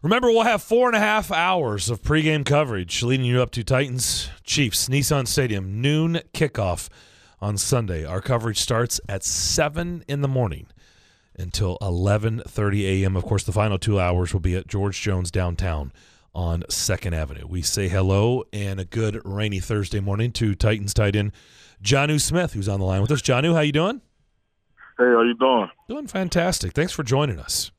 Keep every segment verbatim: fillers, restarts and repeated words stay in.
Remember, we'll have four and a half hours of pregame coverage leading you up to Titans Chiefs, Nissan Stadium, noon kickoff on Sunday. Our coverage starts at seven in the morning until eleven thirty a.m. Of course, the final two hours will be at George Jones downtown on second avenue. We say hello and a good rainy Thursday morning to Titans tight end Jonnu Smith, who's on the line with us. Jonnu, how you doing? Hey, how you doing? Doing fantastic. Thanks for joining us.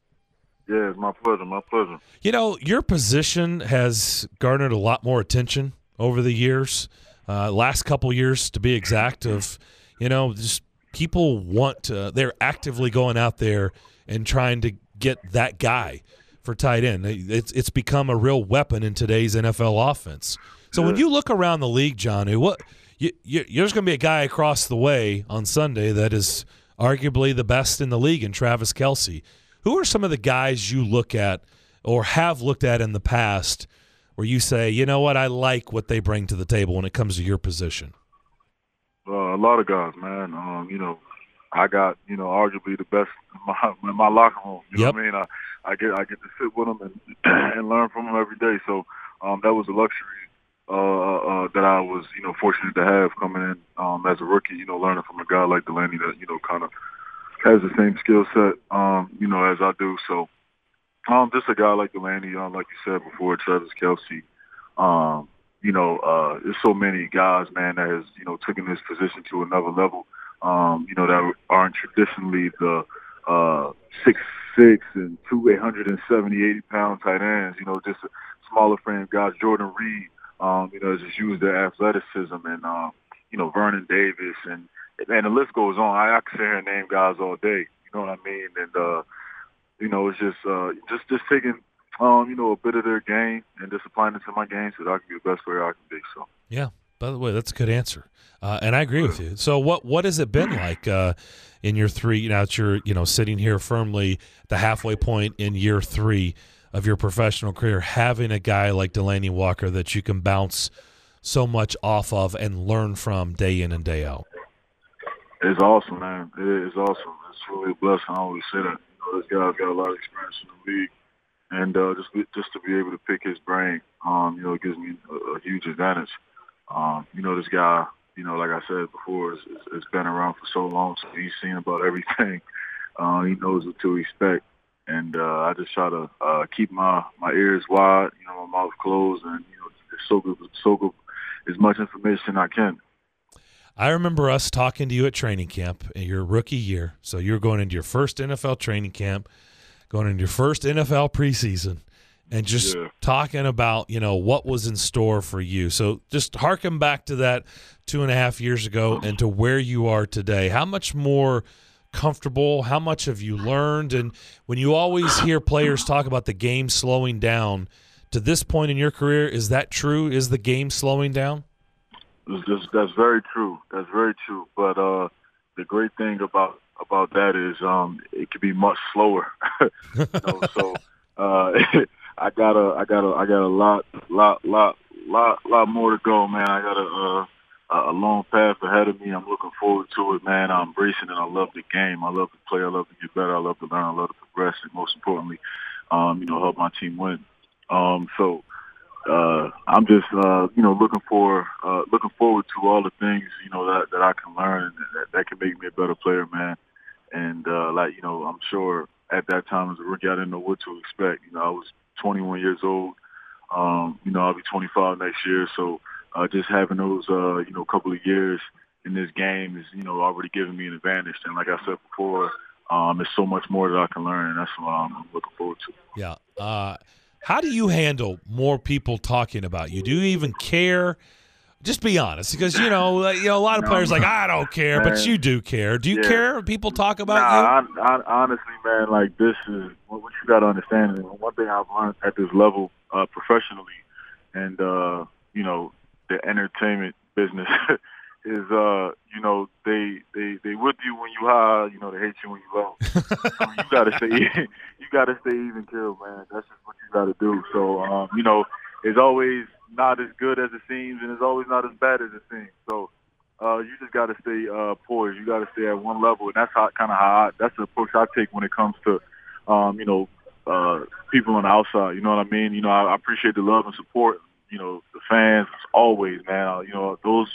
Yeah, it's my pleasure, my pleasure. You know, your position has garnered a lot more attention over the years, uh, last couple years to be exact, of, you know, just people want to, they're actively going out there and trying to get that guy for tight end. It's, it's become a real weapon in today's N F L offense. So yeah. When you look around the league, Johnny, what you, you, there's going to be a guy across the way on Sunday that is arguably the best in the league in Travis Kelce. Who are some of the guys you look at or have looked at in the past where you say, you know what, I like what they bring to the table when it comes to your position? Uh, a lot of guys, man. Um, you know, I got, you know, arguably the best in my, in my locker room. You yep. know what I mean? I, I, get, I get to sit with them and, and learn from them every day. So um, that was a luxury uh, uh, that I was, you know, fortunate to have coming in um, as a rookie, you know, learning from a guy like Delanie that, you know, kind of has the same skill set, um, you know, as I do. So, um, just a guy like Delanie, um, like you said before, Travis Kelce. Um, you know, uh, there's so many guys, man, that has, you know, taken this position to another level. Um, you know, that aren't traditionally the uh, six six and two eight hundred and seventy eighty pound tight ends. You know, just smaller frame guys. Jordan Reed, um, you know, just used their athleticism, and um, you know, Vernon Davis and. And the list goes on. I, I can sit here and name guys all day. You know what I mean? And, uh, you know, it's just uh, just just taking, um, you know, a bit of their game and just applying it to my game so that I can be the best player I can be. So yeah, by the way, that's a good answer. Uh, and I agree yeah. with you. So what, what has it been like uh, in your three, now that you're, you know, sitting here firmly at the halfway point in year three of your professional career, having a guy like Delanie Walker that you can bounce so much off of and learn from day in and day out? It's awesome, man. It is awesome. It's really a blessing. I always say that. You know, this guy's got a lot of experience in the league, and uh, just just to be able to pick his brain, um, you know, it gives me a, a huge advantage. Um, you know, this guy, you know, like I said before, has it's been around for so long, so he's seen about everything. Uh, he knows what to expect, and uh, I just try to uh, keep my, my ears wide, you know, my mouth closed, and you know, so good, so good, as much information I can. I remember us talking to you at training camp in your rookie year. So you're going into your first N F L training camp, going into your first N F L preseason, and just yeah. talking about, you know, what was in store for you. So just harken back to that two and a half years ago and to where you are today. How much more comfortable, how much have you learned? And when you always hear players talk about the game slowing down, to this point in your career, is that true? Is the game slowing down? Just, that's very true. That's very true. But uh, the great thing about about that is um, it could be much slower. you know, so uh, I got a I got a I got a lot lot lot lot lot more to go, man. I got a uh, a long path ahead of me. I'm looking forward to it, man. I'm embracing it. I love the game. I love to play. I love to get better. I love to learn. I love to progress, and most importantly, um, you know, help my team win. Um, so. Uh, I'm just, uh, you know, looking for, uh, looking forward to all the things, you know, that, that I can learn that, that can make me a better player, man. And, uh, like, you know, I'm sure at that time as a rookie, I didn't know what to expect. You know, I was twenty-one years old. Um, you know, I'll be twenty-five next year. So, uh, just having those, uh, you know, couple of years in this game is, you know, already giving me an advantage. And like I said before, um, there's so much more that I can learn, and that's what I'm looking forward to. Yeah. Uh, How do you handle more people talking about you? Do you even care? Just be honest, because you know, you know, a lot of no, players man. Like I don't care, man. But you do care. Do you yeah. care when people talk about nah, you? I, I, honestly, man, like this is what you got to understand. Is one thing I've learned at this level, uh, professionally, and uh, you know, the entertainment business is, uh, you know, they they they with you when you high, you know, they hate you when you low. So you gotta stay. You gotta stay even killed, man. That's just what you gotta do. So, um, you know, it's always not as good as it seems, and it's always not as bad as it seems. So, uh, you just gotta stay uh, poised. You gotta stay at one level, and that's how kind of how I, that's the approach I take when it comes to, um, you know, uh, people on the outside. You know what I mean? You know, I, I appreciate the love and support. You know, the fans as always, man. You know, those,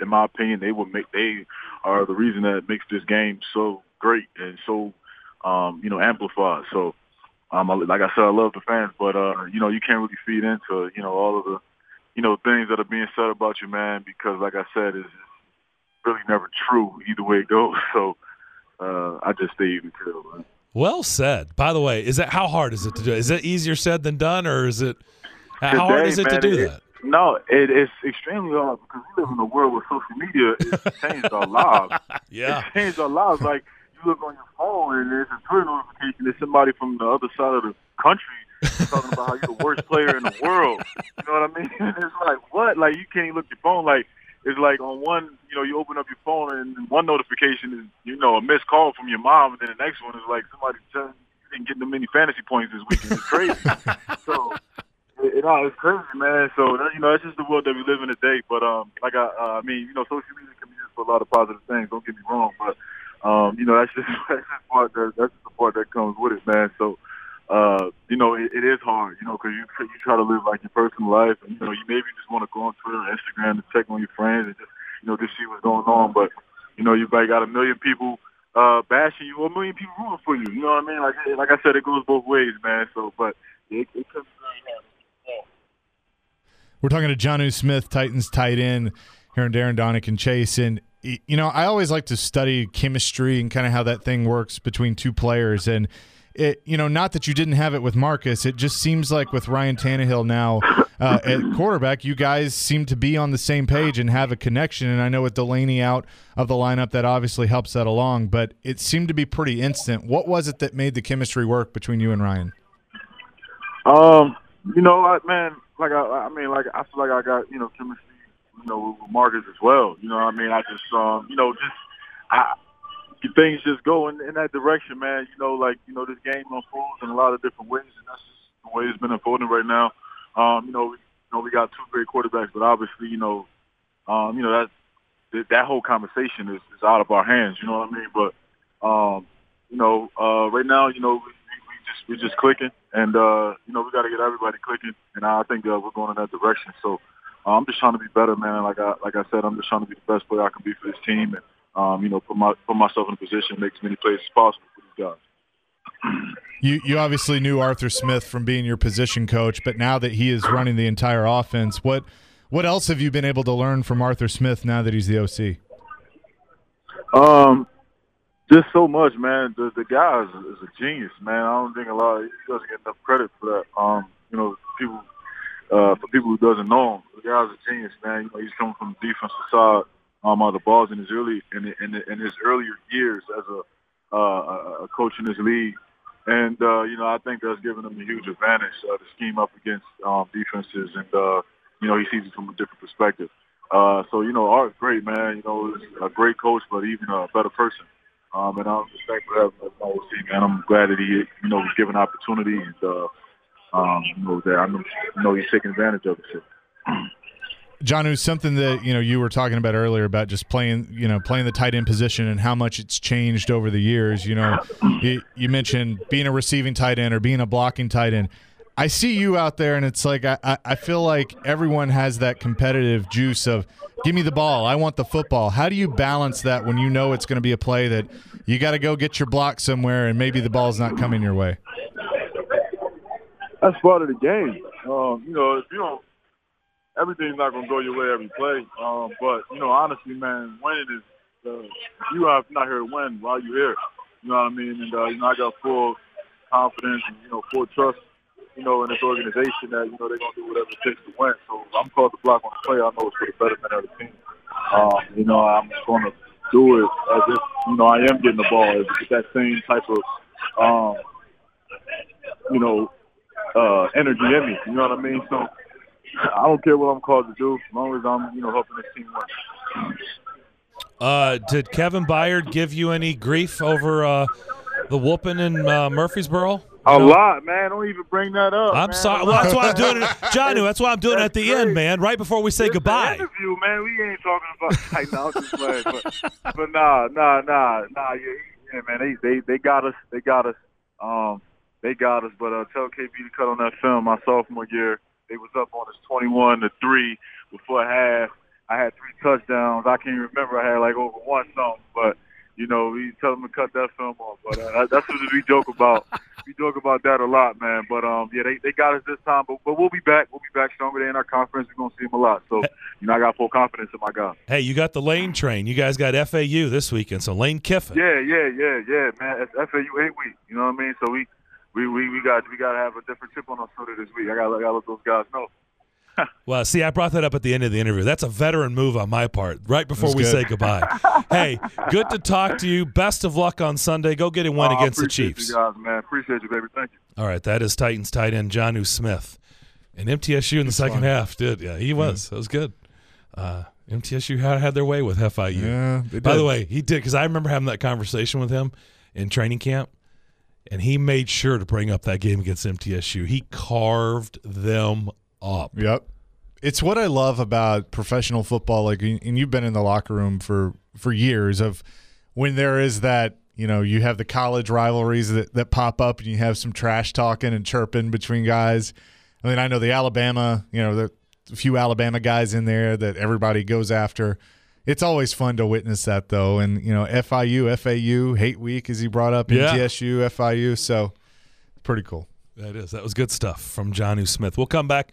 in my opinion, they would make they are the reason that makes this game so great and so um, you know amplified. So, um, I, like I said, I love the fans, but uh, you know, you can't really feed into you know all of the you know things that are being said about you, man. Because, like I said, it's really never true either way it goes. So, uh, I just stay even chill, man. Well said. By the way, is that how hard is it to do? Is it easier said than done, or is it? Today, How hard is it man, to do it, that? No, it, it's extremely hard because we live in a world where social media has changed our lives. Yeah. It's changed our lives. Like, you look on your phone and there's a Twitter notification that somebody from the other side of the country talking about how you're the worst player in the world. You know what I mean? It's like, what? Like, you can't even look at your phone. Like, it's like on one, you know, you open up your phone and one notification is, you know, a missed call from your mom, and then the next one is like somebody telling you you didn't get that many fantasy points this weekend. It's crazy. So, It, no, it's crazy, man. So, you know, it's just the world that we live in today. But, um, like, I, uh, I mean, you know, social media can be used for a lot of positive things. Don't get me wrong. But, um, you know, that's just, that's just part that, that's just the part that comes with it, man. So, uh, you know, it, it is hard, you know, because you, you try to live, like, your personal life. And, you know, you maybe just want to go on Twitter or Instagram and check on your friends and just, you know, just see what's going on. But, you know, you've got a million people uh, bashing you or a million people rooting for you. You know what I mean? Like, like I said, it goes both ways, man. So, but it, it comes uh, We're talking to Jonnu Smith, Titans tight end, here in Darren Donick and Chase. And, you know, I always like to study chemistry and kind of how that thing works between two players. And, it, you know, not that you didn't have it with Marcus. It just seems like with Ryan Tannehill now uh, at quarterback, you guys seem to be on the same page and have a connection. And I know with Delanie out of the lineup, that obviously helps that along. But it seemed to be pretty instant. What was it that made the chemistry work between you and Ryan? Um, you know, I, man – Like I, I mean, like I feel like I got you know chemistry, you know, with Marcus as well. You know what I mean? I just, um, you know, just I, things just go in, in that direction, man. You know, like you know, this game unfolds in a lot of different ways, and that's just the way it's been unfolding right now. Um, you know, we, you know, we got two great quarterbacks, but obviously, you know, um, you know that that, that whole conversation is, is out of our hands. You know what I mean? But um, you know, uh, right now, you know. We, We're just clicking, and, uh, you know, we got to get everybody clicking, and I think uh, we're going in that direction. So uh, I'm just trying to be better, man. Like I like I said, I'm just trying to be the best player I can be for this team and, um, you know, put my put myself in a position to make as many plays as possible for these guys. You, you obviously knew Arthur Smith from being your position coach, but now that he is running the entire offense, what what else have you been able to learn from Arthur Smith now that he's the O C? Um. Just so much, man. The, the guy is, is a genius, man. I don't think a lot of, he doesn't get enough credit for that. Um, you know, people uh, for people who doesn't know him, the guy's a genius, man. You know, he's coming from the defensive side um, of the balls in his early in, in, in his earlier years as a, uh, a coach in this league, and uh, you know, I think that's given him a huge advantage uh, to scheme up against um, defenses, and uh, you know, he sees it from a different perspective. Uh, so you know, Art's great, man. You know, he's a great coach, but even a better person. Um, and I'm respectful of my O C, man. I'm glad that he, you know, was given opportunity, and uh, um, you know, that I know, you know, he's taking advantage of it. Jonnu, something that you know you were talking about earlier about just playing, you know, playing the tight end position and how much it's changed over the years. You know, you, you mentioned being a receiving tight end or being a blocking tight end. I see you out there, and it's like I, I feel like everyone has that competitive juice of give me the ball, I want the football. How do you balance that when you know it's going to be a play that you got to go get your block somewhere and maybe the ball's not coming your way? That's part of the game. Um, you know, if you don't, everything's not going to go your way every play. Um, but, you know, honestly, man, winning is uh, – you are not here to win while you're here. You know what I mean? And, uh, you know, I got full confidence and, you know, full trust. You know, in this organization that, you know, they're going to do whatever it takes to win. So I'm called to block on the play. I know it's for the betterment of the team. Um, you know, I'm going to do it as if, you know, I am getting the ball. It's that same type of, um, you know, uh, energy in me. You know what I mean? So I don't care what I'm called to do as long as I'm, you know, helping this team win. Uh, did Kevin Byard give you any grief over uh, the whooping in uh, Murfreesboro? You know? A lot, man. Don't even bring that up. I'm man. sorry. Well, that's why I'm doing it, Jonnu. That's why I'm doing it at the crazy. end, man. Right before we say it's goodbye. Interview, man. We ain't talking about. Like, no, I'm just playing, but, but nah, nah, nah, nah. Yeah, yeah man. They, they, they got us. They got us. Um, they got us. But uh, tell K B to cut on that film. My sophomore year, they was up on us twenty-one to three before half. I had three touchdowns. I can't remember. I had like over one something, but you know, we tell them to cut that film off. But uh, that's what we joke about. We joke about that a lot, man. But um, yeah, they, they got us this time. But but we'll be back. We'll be back stronger. They're in our conference. We're gonna see them a lot. So you know, I got full confidence in my guys. Hey, you got the Lane train. You guys got F A U this weekend. So Lane Kiffin. Yeah, yeah, yeah, yeah, man. It's F A U eight week. You know what I mean? So we we we, we got we got to have a different chip on our shoulder this week. I got I got to let those guys know. Well, see, I brought that up at the end of the interview. That's a veteran move on my part, right before we say goodbye. Hey, good to talk to you. Best of luck on Sunday. Go get a win oh, against the Chiefs. You guys, man. Appreciate you, baby. Thank you. All right, that is Titans tight end Jonnu Smith. And M T S U in the second fun. half did. Yeah, he was. Yeah. That was good. Uh, M T S U had, had their way with F I U. Yeah, they did. By the way, he did, because I remember having that conversation with him in training camp, and he made sure to bring up that game against M T S U. He carved them up. Yep. It's what I love about professional football, like, and you've been in the locker room for for years, of when there is that, you know, you have the college rivalries that, that pop up, and you have some trash talking and chirping between guys. I mean, I know the Alabama, you know, the few Alabama guys in there that everybody goes after. It's always fun to witness that, though. And, you know, F I U, F A U, hate week, as he brought up, yeah. M T S U, F I U. So pretty cool. That is. That was good stuff from Jonnu Smith. We'll come back,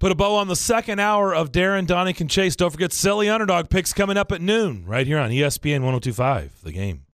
put a bow on the second hour of Darren, Donnie, and Chase. Don't forget, Silly Underdog picks coming up at noon right here on E S P N one oh two point five, The Game.